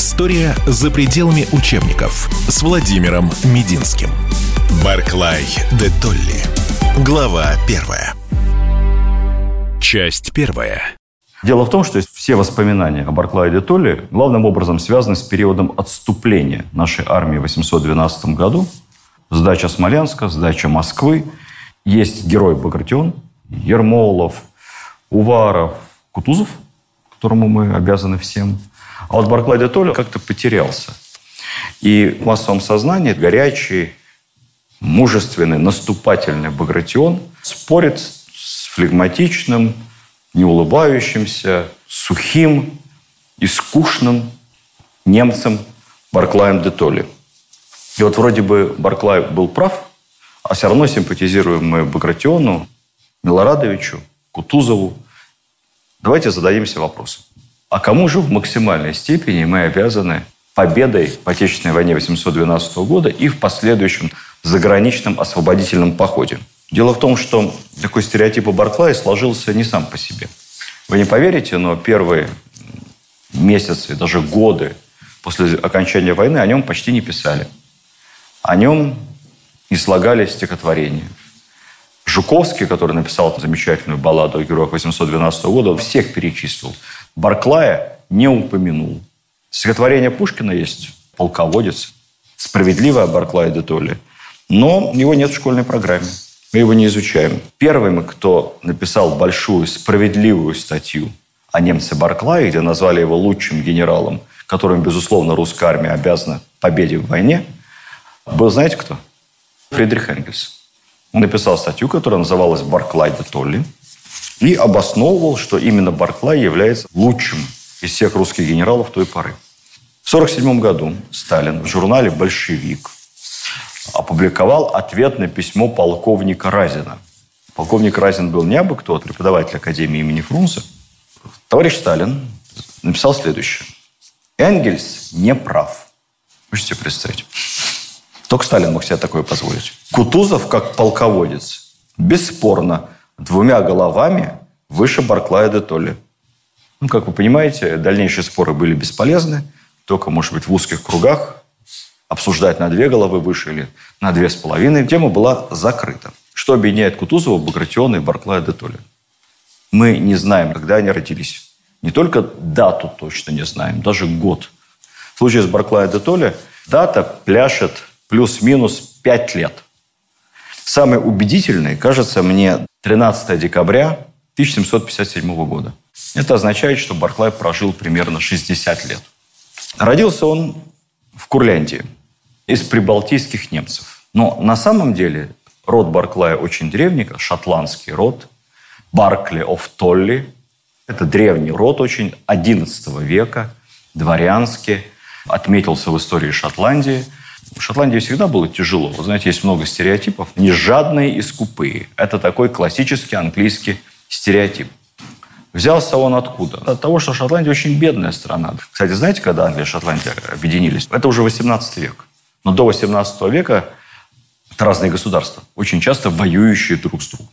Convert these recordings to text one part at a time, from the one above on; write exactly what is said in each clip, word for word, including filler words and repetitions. История за пределами учебников с Владимиром Мединским. Барклай де Толли. Глава первая. Часть первая. Дело в том, что все воспоминания о Барклае де Толли главным образом связаны с периодом отступления нашей армии в восемьсот двенадцатом году. Сдача Смоленска, сдача Москвы. Есть герой Багратион, Ермолов, Уваров, Кутузов, которому мы обязаны всем. А вот Барклай де Толли как-то потерялся. И в массовом сознании горячий, мужественный, наступательный Багратион спорит с флегматичным, неулыбающимся, сухим и скучным немцем Барклаем де Толли. И вот вроде бы Барклай был прав, а все равно симпатизируем мы Багратиону, Милорадовичу, Кутузову. Давайте зададимся вопросом. А кому же в максимальной степени мы обязаны победой в Отечественной войне восемьсот двенадцатого года и в последующем заграничном освободительном походе? Дело в том, что такой стереотип о Барклае сложился не сам по себе. Вы не поверите, но первые месяцы, даже годы после окончания войны о нем почти не писали. О нем не слагали стихотворения. Жуковский, который написал замечательную балладу о героях восемьсот двенадцатого года, он всех перечислил. Барклая не упомянул. Стихотворение Пушкина есть, «Полководец», справедливое о Барклае де Толли, но его нет в школьной программе. Мы его не изучаем. Первым, кто написал большую справедливую статью о немце Барклае, где назвали его лучшим генералом, которым, безусловно, русская армия обязана победе в войне, был, знаете кто? Фридрих Энгельс. Он написал статью, которая называлась «Барклай де Толли», и обосновывал, что именно Барклай является лучшим из всех русских генералов той поры. В тысяча девятьсот сорок седьмом году Сталин в журнале «Большевик» опубликовал ответное письмо полковника Разина. Полковник Разин был не абы кто, а преподаватель Академии имени Фрунзе. Товарищ Сталин написал следующее. Энгельс не прав. Можете себе представить? Только Сталин мог себе такое позволить. Кутузов, как полководец, бесспорно, двумя головами выше Барклая де Толли. Ну, как вы понимаете, дальнейшие споры были бесполезны. Только, может быть, в узких кругах обсуждать на две головы выше или на две с половиной, тема была закрыта. Что объединяет Кутузова, Багратиона и Барклая де Толли? Мы не знаем, когда они родились. Не только дату точно не знаем, даже год. В случае с Барклая де Толли дата пляшет плюс-минус пять лет. Самый убедительный, кажется мне, тринадцатого декабря тысяча семьсот пятьдесят седьмого года. Это означает, что Барклай прожил примерно шестьдесят лет. Родился он в Курляндии, из прибалтийских немцев. Но на самом деле род Барклая очень древний, шотландский род. Баркли оф Толли. Это древний род очень, одиннадцатого века, дворянский. Отметился в истории Шотландии. В Шотландии всегда было тяжело. Вы знаете, есть много стереотипов. Они жадные и скупые. Это такой классический английский стереотип. Взялся он откуда? От того, что Шотландия очень бедная страна. Кстати, знаете, когда Англия и Шотландия объединились? Это уже восемнадцатый век. Но до восемнадцатого века это разные государства, очень часто воюющие друг с другом.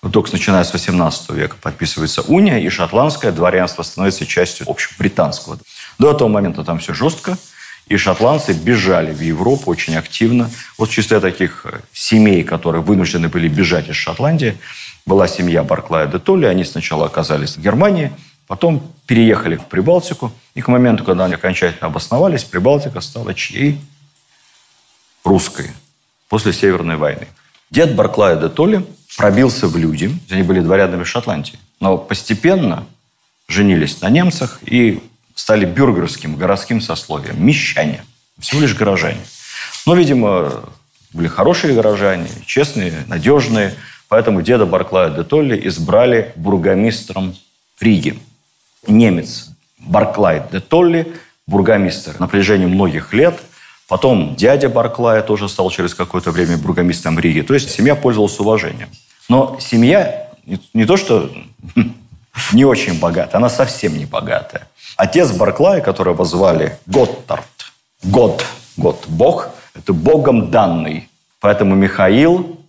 Вот только начиная с восемнадцатого века подписывается уния, и шотландское дворянство становится частью общебританского. До этого момента там все жестко, и шотландцы бежали в Европу очень активно. Вот в числе таких семей, которые вынуждены были бежать из Шотландии, была семья Барклая де Толли. Они сначала оказались в Германии, потом переехали в Прибалтику. И к моменту, когда они окончательно обосновались, Прибалтика стала чьей? Русской. После Северной войны. Дед Барклая де Толли пробился в люди. Они были дворянами Шотландии. Но постепенно женились на немцах и стали бюргерским, городским сословием. Мещане. Всего лишь горожане. Но, видимо, были хорошие горожане, честные, надежные. Поэтому деда Барклая де Толли избрали бургомистром Риги. Немец Барклай де Толли, бургомистр на протяжении многих лет. Потом дядя Барклая тоже стал через какое-то время бургомистром Риги. То есть семья пользовалась уважением. Но семья не то что не очень богатая, она совсем не богатая. Отец Барклая, которого звали Готтард, Год, Год, Бог, это Богом данный. Поэтому Михаил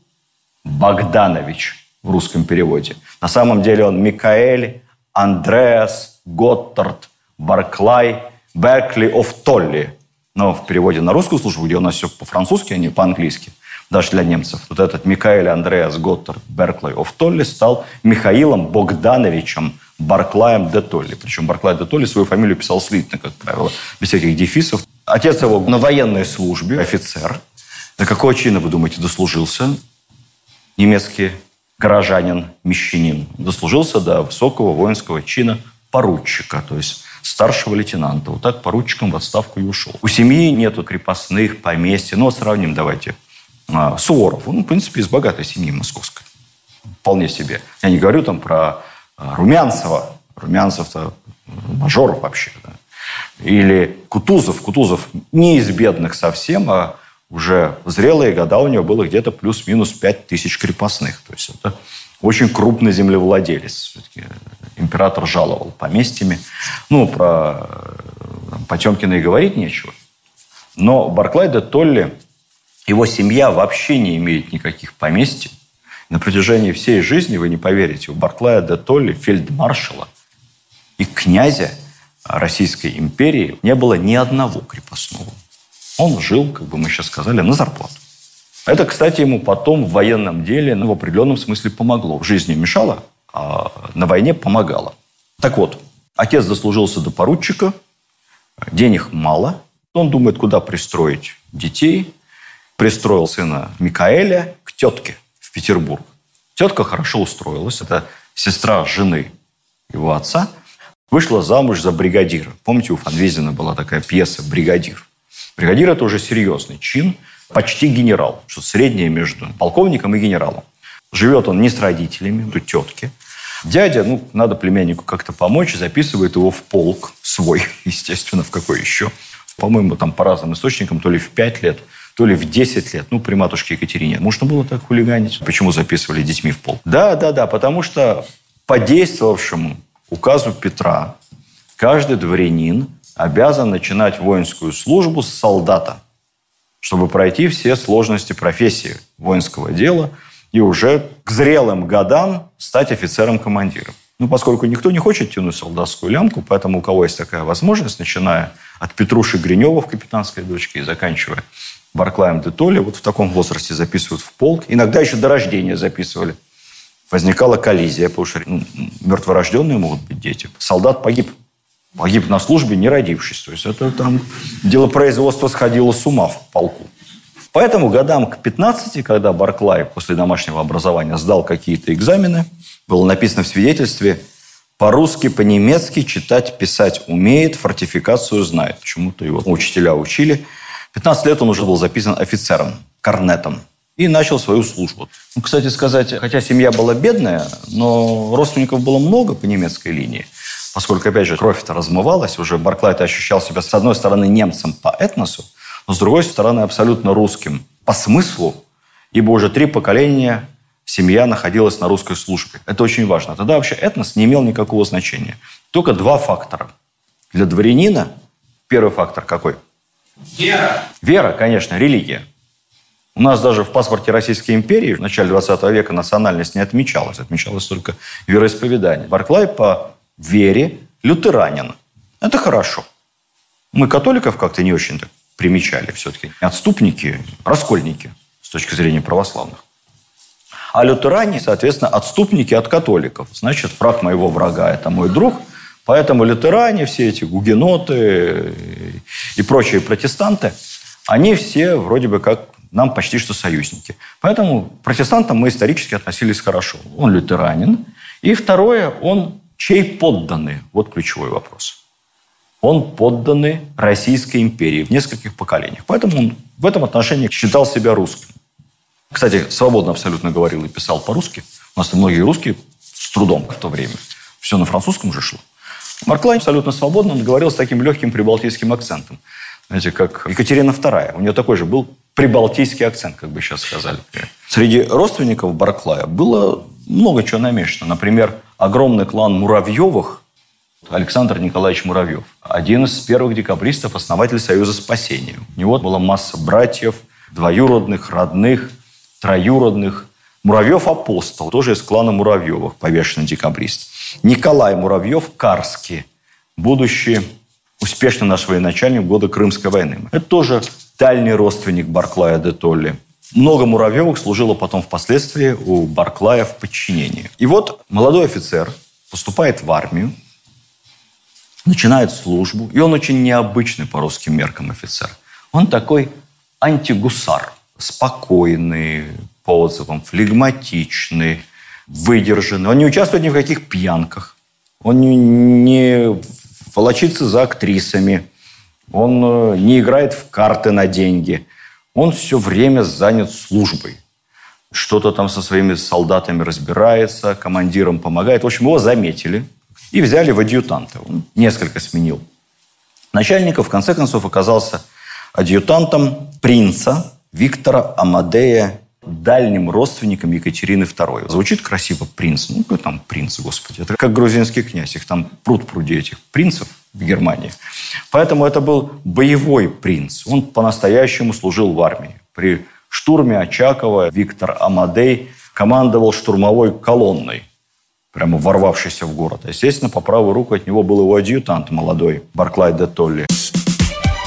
Богданович в русском переводе. На самом деле он Микаэль, Андреас, Готтард, Барклай, Барклай де Толли, но в переводе на русскую службу, где у нас все по-французски, а не по-английски, даже для немцев, вот этот Микаэль Андреас Готтер Барклай де Толли стал Михаилом Богдановичем Барклаем де Толли. Причем Барклай де Толли свою фамилию писал слитно, как правило, без всяких дефисов. Отец его на военной службе, офицер. До какого чина, вы думаете, дослужился? Немецкий горожанин, мещанин. Дослужился до высокого воинского чина поручика, то есть старшего лейтенанта. Вот так поручиком в отставку и ушел. У семьи нету крепостных, поместья. Ну, сравним, давайте, Суворов. Он, в принципе, из богатой семьи московской. Вполне себе. Я не говорю там про Румянцева. Румянцев-то мажоров вообще. Да. Или Кутузов. Кутузов не из бедных совсем, а уже в зрелые года у него было где-то плюс-минус пять тысяч крепостных. То есть это очень крупный землевладелец. Все-таки император жаловал поместьями. Ну, про Потемкина и говорить нечего. Но Барклай де Толли, его семья вообще не имеет никаких поместий. На протяжении всей жизни, вы не поверите, у Барклая де Толли, фельдмаршала и князя Российской империи, не было ни одного крепостного. Он жил, как бы мы сейчас сказали, на зарплату. Это, кстати, ему потом в военном деле, ну, в определенном смысле помогло. В жизни мешало, а на войне помогало. Так вот, отец дослужился до поручика, денег мало. Он думает, куда пристроить детей. Пристроил сына Микаэля к тетке в Петербург. Тетка хорошо устроилась. Это сестра жены его отца. Вышла замуж за бригадира. Помните, у Фонвизина была такая пьеса «Бригадир». Бригадир – это уже серьезный чин, почти генерал, что среднее между полковником и генералом. Живет он не с родителями, у тетки. Дядя, ну, надо племяннику как-то помочь, записывает его в полк свой, естественно, в какой еще. По-моему, там по разным источникам, то ли в пять лет, то ли в десять лет. Ну, при матушке Екатерине можно было так хулиганить. Почему записывали детьми в полк? Да, да, да, потому что по действовавшему указу Петра каждый дворянин обязан начинать воинскую службу с солдата, чтобы пройти все сложности профессии воинского дела и уже к зрелым годам стать офицером-командиром. Ну, поскольку никто не хочет тянуть солдатскую лямку, поэтому у кого есть такая возможность, начиная от Петруши Гринева в «Капитанской дочке» и заканчивая Барклаем де Толли, вот в таком возрасте записывают в полк. Иногда еще до рождения записывали. Возникала коллизия, потому что ну, мертворожденные могут быть дети. Солдат погиб. Погиб на службе, не родившись. То есть это там делопроизводство сходило с ума в полку. Поэтому годам к пятнадцати, когда Барклай после домашнего образования сдал какие-то экзамены, было написано в свидетельстве: по-русски, по-немецки читать, писать умеет, фортификацию знает. Почему-то его учителя учили. В пятнадцать лет он уже был записан офицером, корнетом. И начал свою службу. Ну, кстати сказать, хотя семья была бедная, но родственников было много по немецкой линии. Поскольку, опять же, кровь-то размывалась, уже Барклай-то ощущал себя, с одной стороны, немцем по этносу, но, с другой стороны, абсолютно русским по смыслу, ибо уже три поколения семья находилась на русской службе. Это очень важно. Тогда вообще этнос не имел никакого значения. Только два фактора. Для дворянина первый фактор какой? Вера. Вера, конечно, религия. У нас даже в паспорте Российской империи в начале двадцатого века национальность не отмечалась. Отмечалось только вероисповедание. Барклай по вере лютеранин. Это хорошо. Мы католиков как-то не очень так примечали все-таки. Отступники, раскольники с точки зрения православных. А лютеране, соответственно, отступники от католиков. Значит, враг моего врага – это мой друг. Поэтому лютеране, все эти гугеноты и прочие протестанты, они все вроде бы как нам почти что союзники. Поэтому к протестантам мы исторически относились хорошо. Он лютеранин. И второе, он чей подданный? Вот ключевой вопрос. Он подданный Российской империи в нескольких поколениях. Поэтому он в этом отношении считал себя русским. Кстати, свободно абсолютно говорил и писал по-русски. У нас многие русские с трудом в то время. Все на французском же шло. Барклай абсолютно свободно, он говорил с таким легким прибалтийским акцентом. Знаете, как Екатерина вторая. У нее такой же был прибалтийский акцент, как бы сейчас сказали. Среди родственников Барклая было много чего намешано. Например, огромный клан Муравьевых, Александр Николаевич Муравьев, один из первых декабристов, основатель Союза спасения. У него была масса братьев, двоюродных, родных, троюродных. Муравьев-апостол, тоже из клана Муравьевых, повешенный декабрист. Николай Муравьев-Карский, будущий успешный наш военачальник в годы Крымской войны. Это тоже дальний родственник Барклая де Толли. Много Муравьевых служило потом впоследствии у Барклая в подчинении. И вот молодой офицер поступает в армию, начинает службу, и он очень необычный по русским меркам офицер. Он такой антигусар, спокойный по отзывам, флегматичный, выдержанный. Он не участвует ни в каких пьянках, он не волочится за актрисами, он не играет в карты на деньги. Он все время занят службой. Что-то там со своими солдатами разбирается, командирам помогает. В общем, его заметили и взяли в адъютанты. Он несколько сменил начальников. В конце концов, оказался адъютантом принца Виктора Амадея, дальним родственником Екатерины второй. Звучит красиво принц. Ну, какой там принц, господи. Это как грузинский князь. Их там пруд-пруди этих принцев в Германии. Поэтому это был боевой принц. Он по-настоящему служил в армии. При штурме Очакова Виктор Амадей командовал штурмовой колонной, прямо ворвавшейся в город. Естественно, по правую руку от него был его адъютант, молодой Барклай де Толли.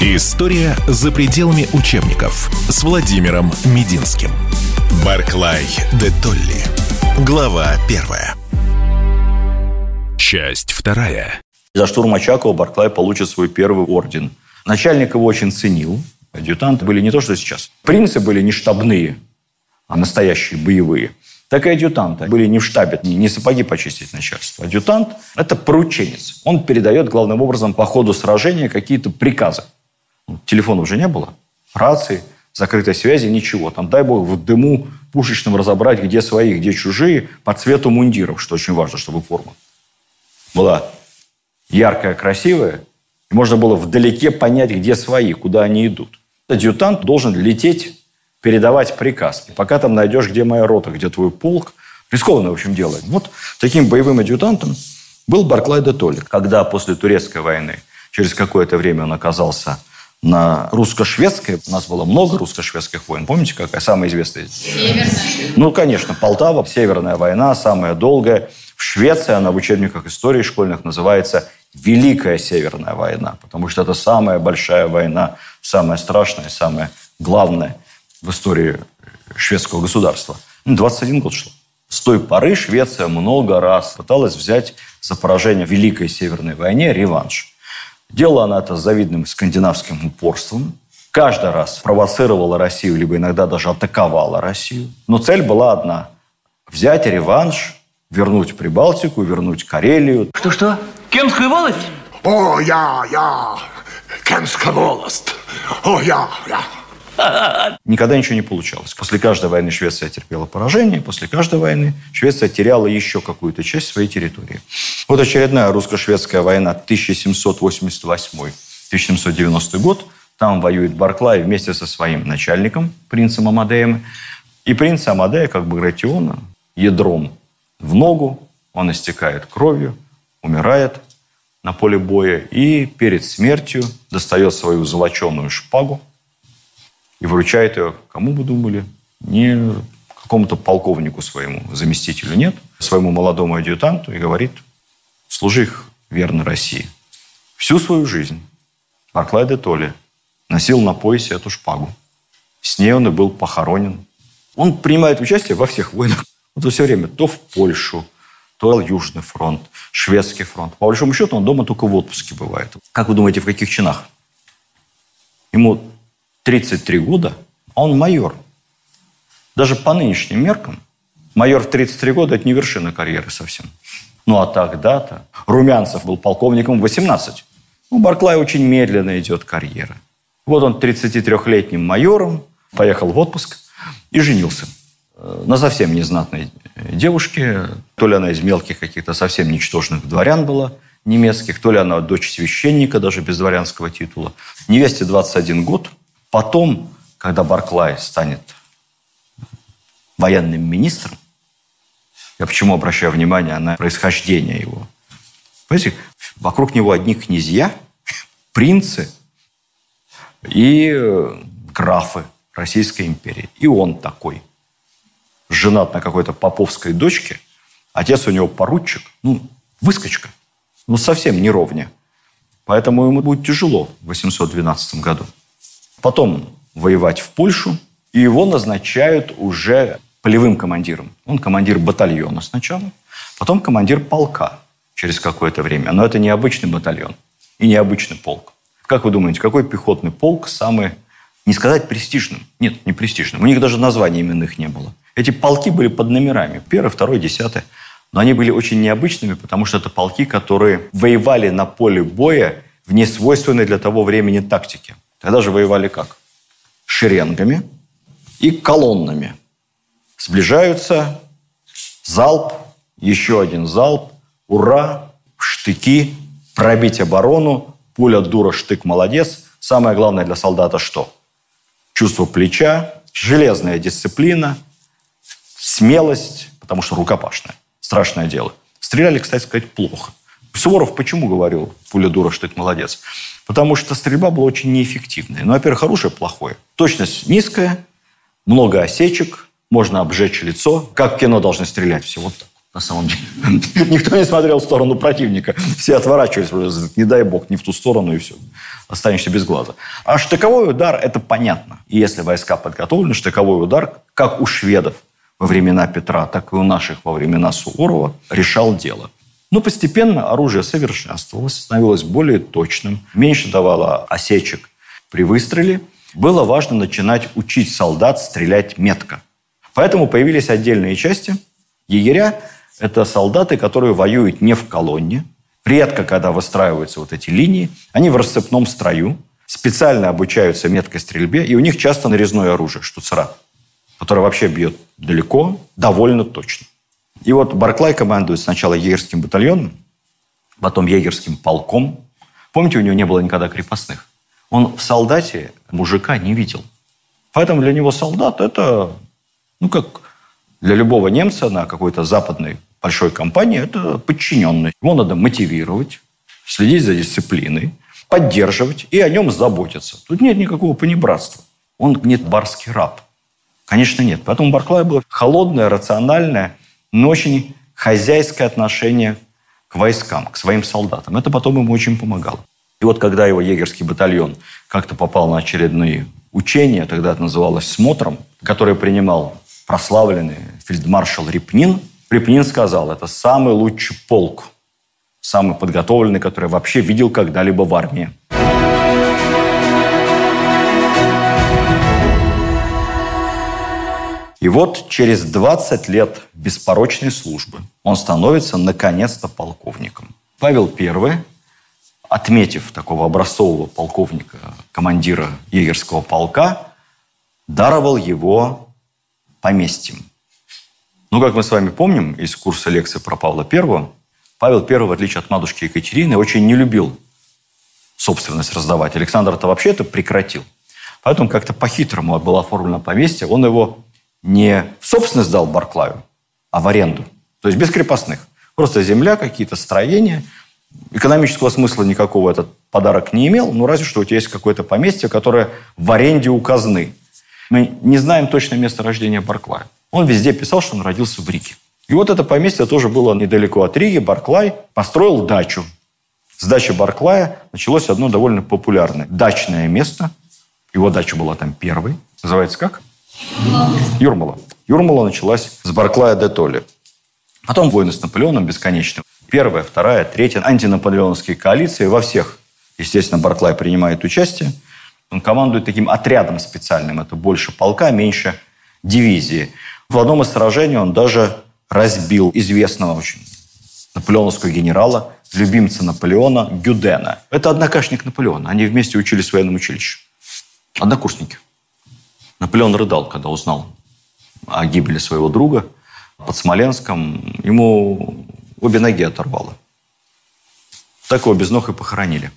История за пределами учебников с Владимиром Мединским. Барклай де Толли. Глава первая. Часть вторая. За штурм Очакова Барклай получит свой первый орден. Начальник его очень ценил. Адъютанты были не то, что сейчас. Принцы были не штабные, а настоящие боевые. Так и адъютанты были не в штабе, не сапоги почистить начальство. Адъютант – это порученец. Он передает, главным образом, по ходу сражения какие-то приказы. Телефонов уже не было, рации, закрытой связи, ничего. Там, дай бог, в дыму пушечном разобрать, где свои, где чужие, по цвету мундиров, что очень важно, чтобы форма была яркая, красивая, и можно было вдалеке понять, где свои, куда они идут. Адъютант должен лететь, передавать приказ. Пока там найдешь, где моя рота, где твой полк. Рискованное, в общем, дело. Вот таким боевым адъютантом был Барклай де Толли. Когда после Турецкой войны через какое-то время он оказался на русско-шведской, у нас было много русско-шведских войн. Помните, какая самая известная? Северная. Ну, конечно, Полтава, Северная война, самая долгая. В Швеции она в учебниках истории школьных называется Великая Северная война, потому что это самая большая война, самая страшная, самая главная в истории шведского государства. двадцать один год шло. С той поры Швеция много раз пыталась взять за поражение в Великой Северной войне реванш. Делала она это с завидным скандинавским упорством. Каждый раз провоцировала Россию, либо иногда даже атаковала Россию. Но цель была одна – взять реванш, вернуть Прибалтику, вернуть Карелию. Что-что? Кемская волость? О, я, я! Кемская волость! О, я, я! Никогда ничего не получалось. После каждой войны Швеция терпела поражение, после каждой войны Швеция теряла еще какую-то часть своей территории. Вот очередная русско-шведская война, тысяча семьсот восемьдесят восьмой - тысяча семьсот девяностый год. Там воюет Барклай вместе со своим начальником, принцем Амадеем. И принц Амадея, как Багратиона, ядром в ногу, он истекает кровью, умирает на поле боя и перед смертью достает свою золоченую шпагу и вручает ее, кому бы думали, не какому-то полковнику своему, заместителю нет, своему молодому адъютанту, и говорит: служи их верно России. Всю свою жизнь Барклай де Толли носил на поясе эту шпагу. С ней он и был похоронен. Он принимает участие во всех войнах. Вот все время то в Польшу, то Южный фронт, Шведский фронт. По большому счету он дома только в отпуске бывает. Как вы думаете, в каких чинах? Ему тридцать три года, а он майор. Даже по нынешним меркам майор в тридцать три года – это не вершина карьеры совсем. Ну, а тогда-то Румянцев был полковником в восемнадцать. У Барклая очень медленно идет карьера. Вот он тридцатитрёхлетним майором поехал в отпуск и женился на совсем незнатной девушке. То ли она из мелких каких-то совсем ничтожных дворян была, немецких, то ли она дочь священника, даже без дворянского титула. Невесте двадцать один год. Потом, когда Барклай станет военным министром, я почему обращаю внимание на происхождение его? Понимаете, вокруг него одни князья, принцы и графы Российской империи. И он такой. Женат на какой-то поповской дочке. Отец у него поручик. Ну, выскочка. Ну, совсем неровня. Поэтому ему будет тяжело в восемьсот двенадцатом году. Потом воевать в Польшу, и его назначают уже полевым командиром. Он командир батальона сначала, потом командир полка через какое-то время. Но это необычный батальон и необычный полк. Как вы думаете, какой пехотный полк самый, не сказать престижным? Нет, не престижным. У них даже названий именных не было. Эти полки были под номерами. Первый, второй, десятый. Но они были очень необычными, потому что это полки, которые воевали на поле боя в несвойственной для того времени тактике. Тогда же воевали как? Шеренгами и колоннами. Сближаются, залп, еще один залп, ура, штыки, пробить оборону, пуля, дура, штык, молодец. Самое главное для солдата что? Чувство плеча, железная дисциплина, смелость, потому что рукопашная. Страшное дело. Стреляли, кстати сказать, плохо. Суворов почему говорил «пуля, дура, штык, молодец»? Потому что стрельба была очень неэффективной. Ну, во-первых, хорошее, плохое. Точность низкая, много осечек, можно обжечь лицо. Как в кино должны стрелять все вот так. На самом деле. Никто не смотрел в сторону противника. Все отворачивались. Не дай бог, не в ту сторону, и все. Останешься без глаза. А штыковой удар – это понятно. И если войска подготовлены, штыковой удар, как у шведов во времена Петра, так и у наших во времена Суворова, решал дело. Но постепенно оружие совершенствовалось, становилось более точным, меньше давало осечек при выстреле. Было важно начинать учить солдат стрелять метко. Поэтому появились отдельные части. Егеря – это солдаты, которые воюют не в колонне. Редко, когда выстраиваются вот эти линии, они в рассыпном строю, специально обучаются меткой стрельбе, и у них часто нарезное оружие – штуцера, которое вообще бьет далеко, довольно точно. И вот Барклай командует сначала егерским батальоном, потом егерским полком. Помните, у него не было никогда крепостных. Он в солдате мужика не видел. Поэтому для него солдат – это, ну, как для любого немца на какой-то западной большой компании, это подчиненный. Его надо мотивировать, следить за дисциплиной, поддерживать и о нем заботиться. Тут нет никакого понебратства. Он не барский раб. Конечно, нет. Поэтому у Барклая было холодное, рациональное, но очень хозяйское отношение к войскам, к своим солдатам. Это потом ему очень помогало. И вот когда его егерский батальон как-то попал на очередные учения, тогда это называлось смотром, который принимал прославленный фельдмаршал Репнин. Репнин сказал, это самый лучший полк, самый подготовленный, который я вообще видел когда-либо в армии. И вот через двадцать лет беспорочной службы он становится наконец-то полковником. Павел I, отметив такого образцового полковника, командира егерского полка, даровал его поместьем. Ну, как мы с вами помним из курса лекции про Павла I, Павел I, в отличие от матушки Екатерины, очень не любил собственность раздавать. Александр-то вообще это прекратил. Поэтому как-то по-хитрому было оформлено поместье. Он его не в собственность дал Барклаю, а в аренду. То есть без крепостных. Просто земля, какие-то строения. Экономического смысла никакого этот подарок не имел, ну, разве что у тебя есть какое-то поместье, которое в аренде у казны. Мы не знаем точное место рождения Барклая. Он везде писал, что он родился в Риге. И вот это поместье тоже было недалеко от Риги. Барклай построил дачу. С дачи Барклая началось одно довольно популярное дачное место. Его дача была там первой. Называется как? Юрмала. Юрмала началась с Барклая де Толли. Потом войны с Наполеоном бесконечны. Первая, вторая, третья. Антинаполеоновские коалиции. Во всех, естественно, Барклай принимает участие. Он командует таким отрядом специальным. Это больше полка, меньше дивизии. В одном из сражений он даже разбил известного очень наполеоновского генерала, любимца Наполеона, Гюдена. Это однокашник Наполеона. Они вместе учились в военном училище. Однокурсники. Наполеон рыдал, когда узнал о гибели своего друга под Смоленском. Ему обе ноги оторвало. Так его без ног и похоронили.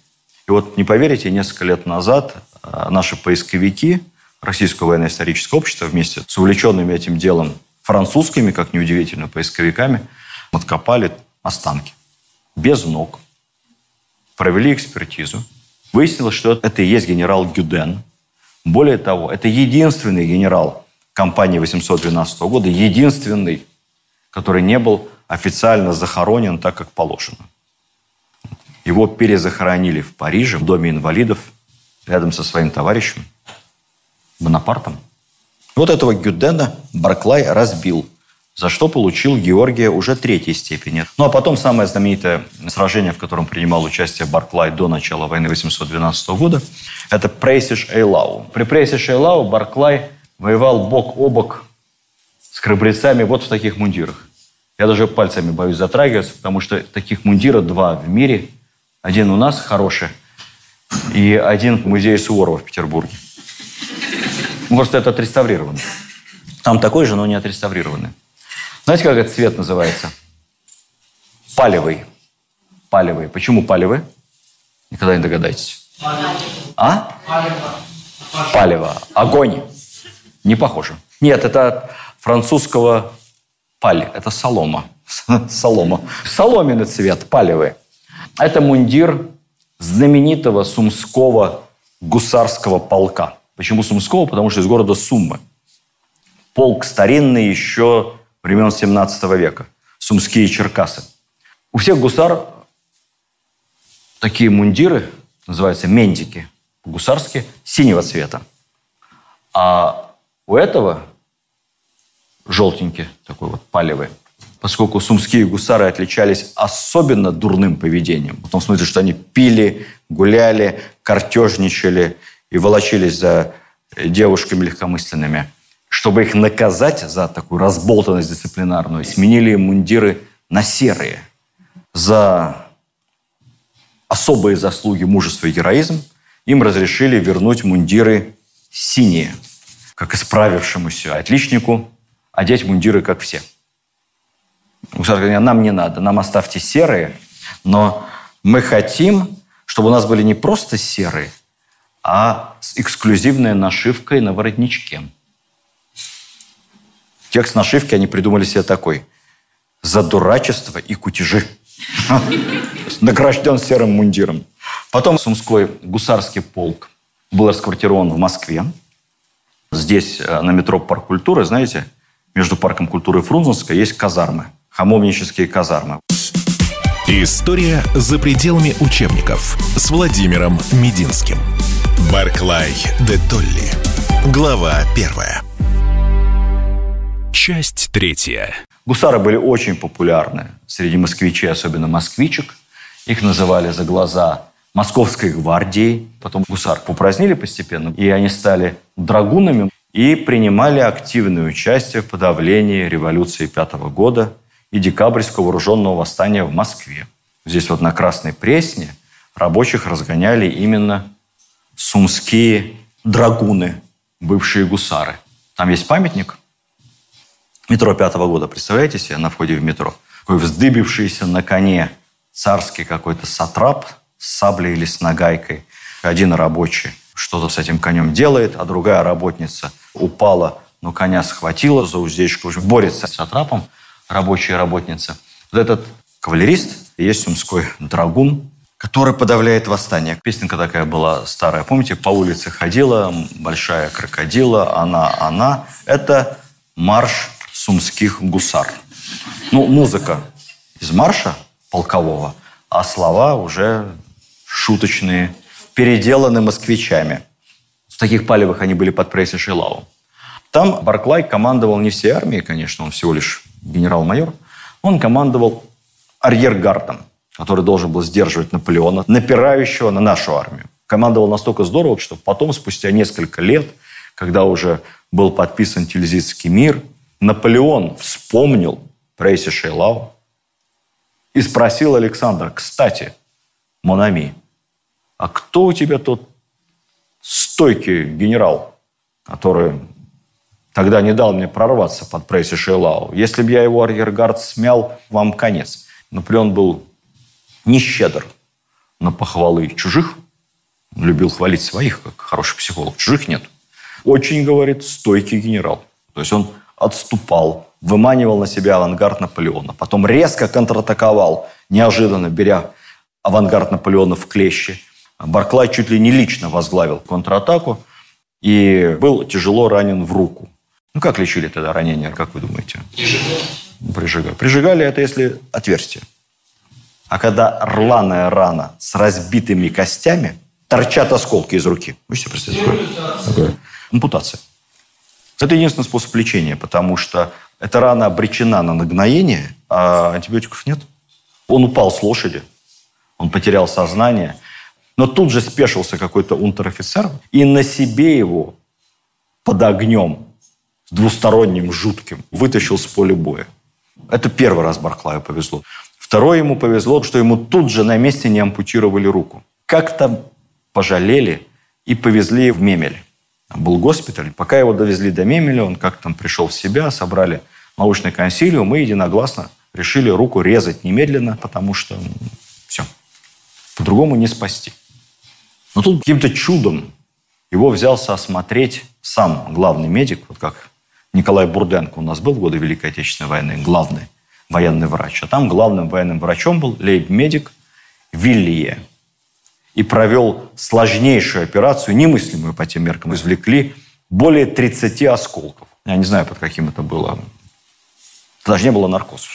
И вот, не поверите, несколько лет назад наши поисковики Российского военно-исторического общества вместе с увлеченными этим делом французскими, как неудивительно, поисковиками, откопали останки. Без ног. Провели экспертизу. Выяснилось, что это и есть генерал Гюден. Более того, это единственный генерал кампании восемьсот двенадцатого года, единственный, который не был официально захоронен так, как положено. Его перезахоронили в Париже, в доме инвалидов, рядом со своим товарищем Бонапартом. Вот этого Гюдена Барклай разбил, за что получил Георгия уже третьей степени. Ну, а потом самое знаменитое сражение, в котором принимал участие Барклай до начала войны восемьсот двенадцатого года, это Прейсиш-Эйлау. При Прейсиш-Эйлау Барклай воевал бок о бок с храбрецами вот в таких мундирах. Я даже пальцами боюсь затрагиваться, потому что таких мундира два в мире. Один у нас хороший, и один в музее Суворова в Петербурге. Просто это отреставрированный. Там такой же, но не отреставрированный. Знаете, как этот цвет называется? Палевый. Палевый. Почему палевый? Никогда не догадаетесь. Палево. А? Палево. Палево. Огонь. Не похоже. Нет, это от французского паль. Это солома. Солома. Соломенный цвет. Палевый. Это мундир знаменитого сумского гусарского полка. Почему сумского? Потому что из города Сумы. Полк старинный еще времен семнадцатого века. Сумские черкасы. У всех гусар такие мундиры, называются мендики, гусарские, синего цвета. А у этого желтенький, такой вот палевый. Поскольку сумские гусары отличались особенно дурным поведением, в том смысле, что они пили, гуляли, картежничали и волочились за девушками легкомысленными, чтобы их наказать за такую разболтанность дисциплинарную, сменили им мундиры на серые. За особые заслуги, мужество и героизм им разрешили вернуть мундиры синие, как исправившемуся отличнику, одеть мундиры, как все. Гусар говорит, нам не надо, нам оставьте серые, но мы хотим, чтобы у нас были не просто серые, а с эксклюзивной нашивкой на воротничке. Текст нашивки они придумали себе такой. «За дурачество и кутежи». Награжден серым мундиром. Потом Сумской гусарский полк был расквартирован в Москве. Здесь, на метро Парк культуры, знаете, между Парком культуры и Фрунзенской есть казармы. Хамовнические казармы. История за пределами учебников с Владимиром Мединским. Барклай де Толли. Глава первая. Часть третья. Гусары были очень популярны среди москвичей, особенно москвичек. Их называли за глаза Московской гвардией. Потом гусар попразднили постепенно, и они стали драгунами и принимали активное участие в подавлении революции пятого года и декабрьского вооруженного восстания в Москве. Здесь вот на Красной Пресне рабочих разгоняли именно сумские драгуны, бывшие гусары. Там есть памятник. Метро пятого года, представляете себе, на входе в метро? Такой вздыбившийся на коне царский какой-то сатрап с саблей или с нагайкой. Один рабочий что-то с этим конем делает, а другая работница упала, но коня схватила за уздечку, уже борется с сатрапом. Рабочая работница. Вот этот кавалерист, есть сумской драгун, который подавляет восстание. Песенка такая была старая, помните? По улице ходила большая крокодила, она, она. Это марш сумских гусар. Ну, музыка из марша полкового, а слова уже шуточные, переделаны москвичами. В таких палевых они были под Прейсиш-Эйлау. Там Барклай командовал не всей армией, конечно, он всего лишь генерал-майор. Он командовал арьергардом, который должен был сдерживать Наполеона, напирающего на нашу армию. Командовал настолько здорово, что потом, спустя несколько лет, когда уже был подписан Тильзитский мир, Наполеон вспомнил Прейсиш-Эйлау и спросил Александра, кстати, Монами, а кто у тебя тот стойкий генерал, который тогда не дал мне прорваться под Прейсиш-Эйлау. Если бы я его арьергард смял, вам конец. Наполеон был не щедр на похвалы чужих. Он любил хвалить своих, как хороший психолог. Чужих нет. Очень, говорит, стойкий генерал. То есть он отступал, выманивал на себя авангард Наполеона. Потом резко контратаковал, неожиданно беря авангард Наполеона в клещи. Барклай чуть ли не лично возглавил контратаку и был тяжело ранен в руку. Ну, как лечили тогда ранения, как вы думаете? Прижигали. Прижигали. Прижигали – это если отверстие. А когда рваная рана с разбитыми костями, торчат осколки из руки. Вы себе представить такое? Ампутация. Это единственный способ лечения, потому что эта рана обречена на нагноение, а антибиотиков нет. Он упал с лошади, он потерял сознание, но тут же спешился какой-то унтер-офицер и на себе его под огнем двусторонним, жутким, вытащил с поля боя. Это первый раз Барклаю повезло. Второе ему повезло, что ему тут же на месте не ампутировали руку. Как-то пожалели и повезли в Мемель. Там был госпиталь. Пока его довезли до Мемеля, он как-то там пришел в себя, собрали научный консилиум и единогласно решили руку резать немедленно, потому что все. По-другому не спасти. Но тут каким-то чудом его взялся осмотреть сам главный медик, вот как Николай Бурденко у нас был в годы Великой Отечественной войны, главный военный врач. А там главным военным врачом был лейб-медик Вилье. И провел сложнейшую операцию, немыслимую по тем меркам. Извлекли более тридцати осколков. Я не знаю, под каким это было. Это даже не было наркоз.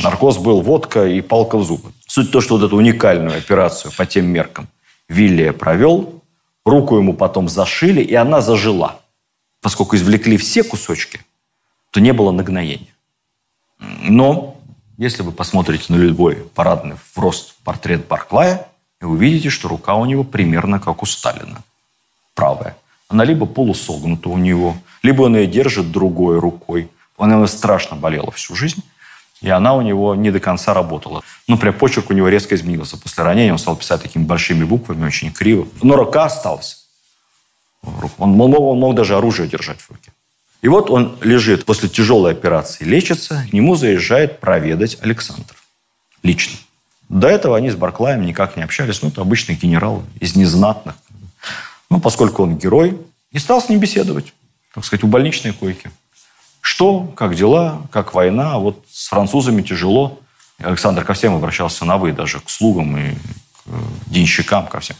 Наркоз был водка и палка в зубы. Суть в том, что вот эту уникальную операцию по тем меркам Вилье провел, руку ему потом зашили, и она зажила. Поскольку извлекли все кусочки, то не было нагноения. Но если вы посмотрите на любой парадный в рост портрет Барклая, и увидите, что рука у него примерно как у Сталина. Правая. Она либо полусогнута у него, либо он ее держит другой рукой. Она его страшно болела всю жизнь, и она у него не до конца работала. Ну, прям почерк у него резко изменился. После ранения он стал писать такими большими буквами, очень криво. Но рука осталась. Он мог, он мог даже оружие держать в руке. И вот он лежит после тяжелой операции, лечится, к нему заезжает проведать Александр. Лично. До этого они с Барклаем никак не общались. Ну, это обычный генерал из незнатных. Ну, поскольку он герой, и стал с ним беседовать, так сказать, у больничной койки. Что, как дела, как война, вот с французами тяжело. Александр ко всем обращался на «вы», даже к слугам и к денщикам, ко всем.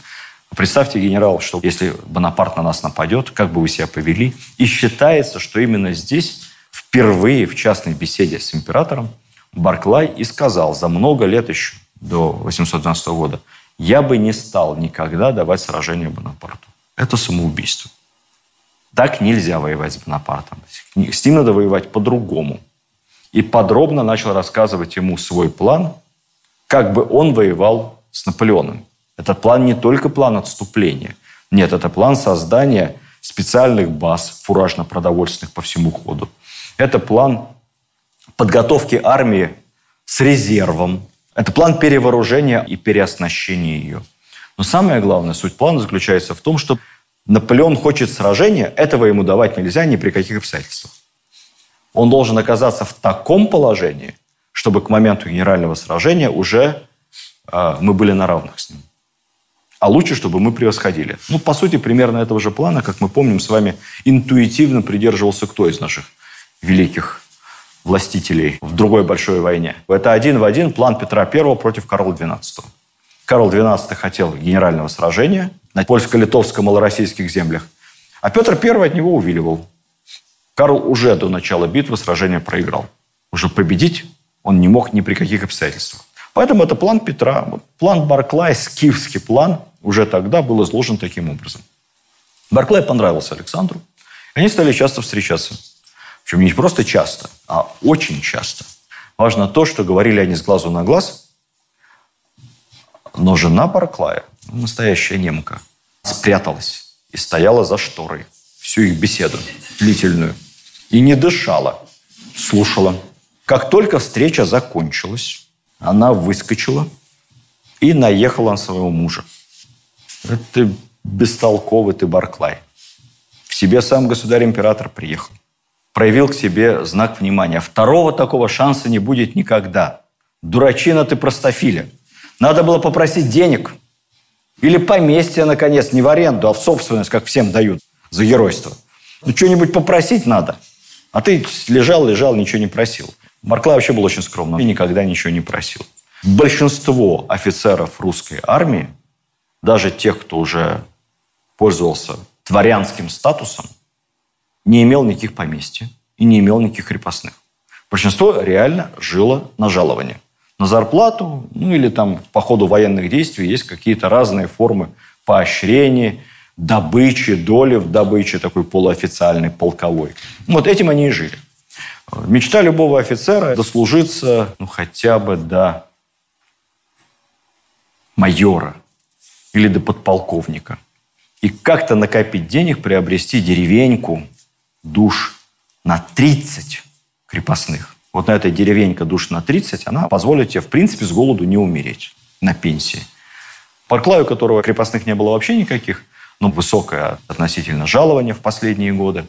Представьте, генерал, что если Бонапарт на нас нападет, как бы вы себя повели? И считается, что именно здесь впервые в частной беседе с императором Барклай и сказал за много лет еще, до восемьсот двенадцатого года, я бы не стал никогда давать сражение Бонапарту. Это самоубийство. Так нельзя воевать с Бонапартом. С ним надо воевать по-другому. И подробно начал рассказывать ему свой план, как бы он воевал с Наполеоном. Этот план не только план отступления. Нет, это план создания специальных баз фуражно-продовольственных по всему ходу. Это план подготовки армии с резервом. Это план перевооружения и переоснащения ее. Но самое главное, суть плана заключается в том, что Наполеон хочет сражения, этого ему давать нельзя ни при каких обстоятельствах. Он должен оказаться в таком положении, чтобы к моменту генерального сражения уже э, мы были на равных с ним. А лучше, чтобы мы превосходили. Ну, по сути, примерно этого же плана, как мы помним, с вами интуитивно придерживался кто из наших великих властителей в другой большой войне. Это один в один план Петра Первого против Карла Двенадцатого. Карл Двенадцатый хотел генерального сражения на польско-литовско-малороссийских землях, а Петр Первый от него увиливал. Карл уже до начала битвы сражение проиграл. Уже победить он не мог ни при каких обстоятельствах. Поэтому это план Петра. План Барклая, скифский план, уже тогда был изложен таким образом. Барклай понравился Александру. Они стали часто встречаться. Причем не просто часто, а очень часто. Важно то, что говорили они с глазу на глаз, но жена Барклая, настоящая немка, спряталась и стояла за шторой всю их беседу длительную. И не дышала, слушала. Как только встреча закончилась, она выскочила и наехала на своего мужа. Это бестолковый ты, Барклай. К себе сам государь-император приехал. Проявил к себе знак внимания. Второго такого шанса не будет никогда. Дурачина ты, простофиля. Надо было попросить денег. Или поместье, наконец, не в аренду, а в собственность, как всем дают за геройство. Ну, что-нибудь попросить надо. А ты лежал, лежал, ничего не просил. Барклай вообще был очень скромным и никогда ничего не просил. Большинство офицеров русской армии, даже тех, кто уже пользовался дворянским статусом, не имел никаких поместья и не имел никаких крепостных. Большинство реально жило на жалование. на зарплату, ну или там по ходу военных действий есть какие-то разные формы поощрения, добычи, доли в добыче, такой полуофициальной, полковой. Вот этим они и жили. Мечта любого офицера – дослужиться ну, хотя бы до майора или до подполковника. И как-то накопить денег, приобрести деревеньку душ на тридцать крепостных. Вот на этой деревеньке душ на тридцать, она позволит тебе, в принципе, с голоду не умереть на пенсии. Барклай, у которого крепостных не было вообще никаких, но высокое относительно жалование в последние годы.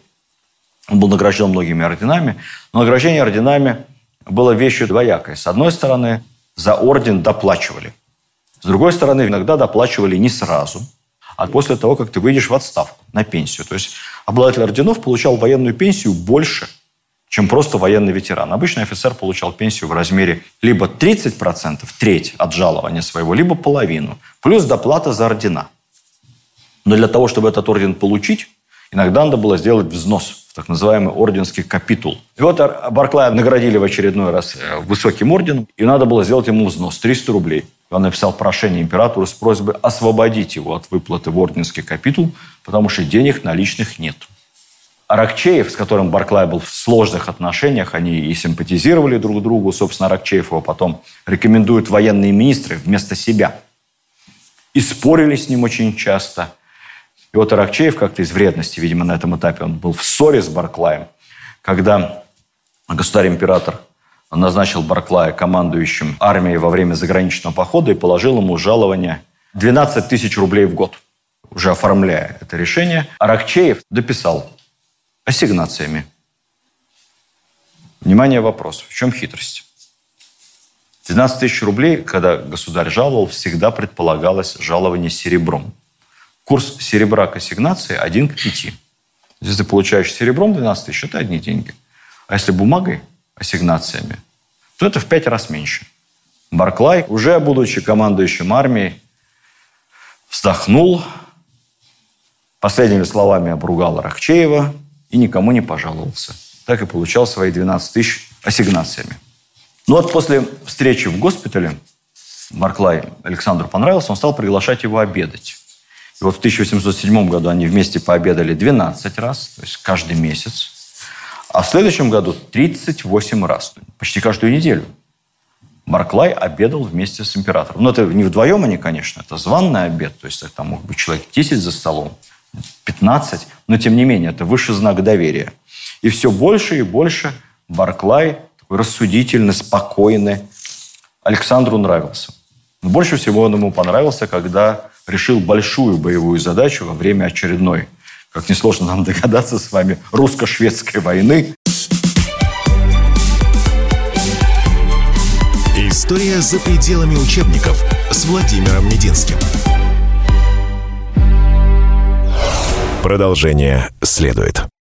Он был награжден многими орденами. Но награждение орденами было вещью двоякой. С одной стороны, за орден доплачивали. С другой стороны, иногда доплачивали не сразу, а после того, как ты выйдешь в отставку на пенсию. То есть обладатель орденов получал военную пенсию больше, чем просто военный ветеран. Обычно офицер получал пенсию в размере либо тридцать процентов, треть от жалования своего, либо половину, плюс доплата за ордена. Но для того, чтобы этот орден получить, иногда надо было сделать взнос в так называемый орденский капитул. И вот Барклая наградили в очередной раз высоким орденом, и надо было сделать ему взнос – триста рублей. Он написал прошение императору с просьбой освободить его от выплаты в орденский капитул, потому что денег наличных нет. Аракчеев, с которым Барклай был в сложных отношениях, они и симпатизировали друг другу. Собственно, Аракчеев его потом рекомендуют военные министры вместо себя. И спорили с ним очень часто. И вот Аракчеев как-то из вредности, видимо, на этом этапе, он был в ссоре с Барклаем. Когда государь-император назначил Барклая командующим армией во время заграничного похода и положил ему жалование двенадцать тысяч рублей в год, уже оформляя это решение, Аракчеев дописал: ассигнациями. Внимание, вопрос. В чем хитрость? двенадцать тысяч рублей, когда государь жаловал, всегда предполагалось жалование серебром. Курс серебра к ассигнации один к пяти. Если ты получаешь серебром двенадцать тысяч, это одни деньги. А если бумагой, ассигнациями, то это в пять раз меньше. Барклай, уже будучи командующим армией, вздохнул, последними словами обругал Аракчеева и никому не пожаловался. Так и получал свои двенадцать тысяч ассигнациями. Но вот после встречи в госпитале Барклай Александру понравился, он стал приглашать его обедать. И вот в тысяча восемьсот седьмом году они вместе пообедали двенадцать раз, то есть каждый месяц. А в следующем году тридцать восемь раз, почти каждую неделю. Барклай обедал вместе с императором. Но это не вдвоем они, конечно, это званный обед, то есть там мог быть человек десять за столом, пятнадцать, но тем не менее, это высший знак доверия. И все больше и больше Барклай такой рассудительный, спокойный. Александру нравился. Но больше всего он ему понравился, когда решил большую боевую задачу во время очередной, как несложно нам догадаться с вами, русско-шведской войны. История за пределами учебников с Владимиром Мединским. Продолжение следует.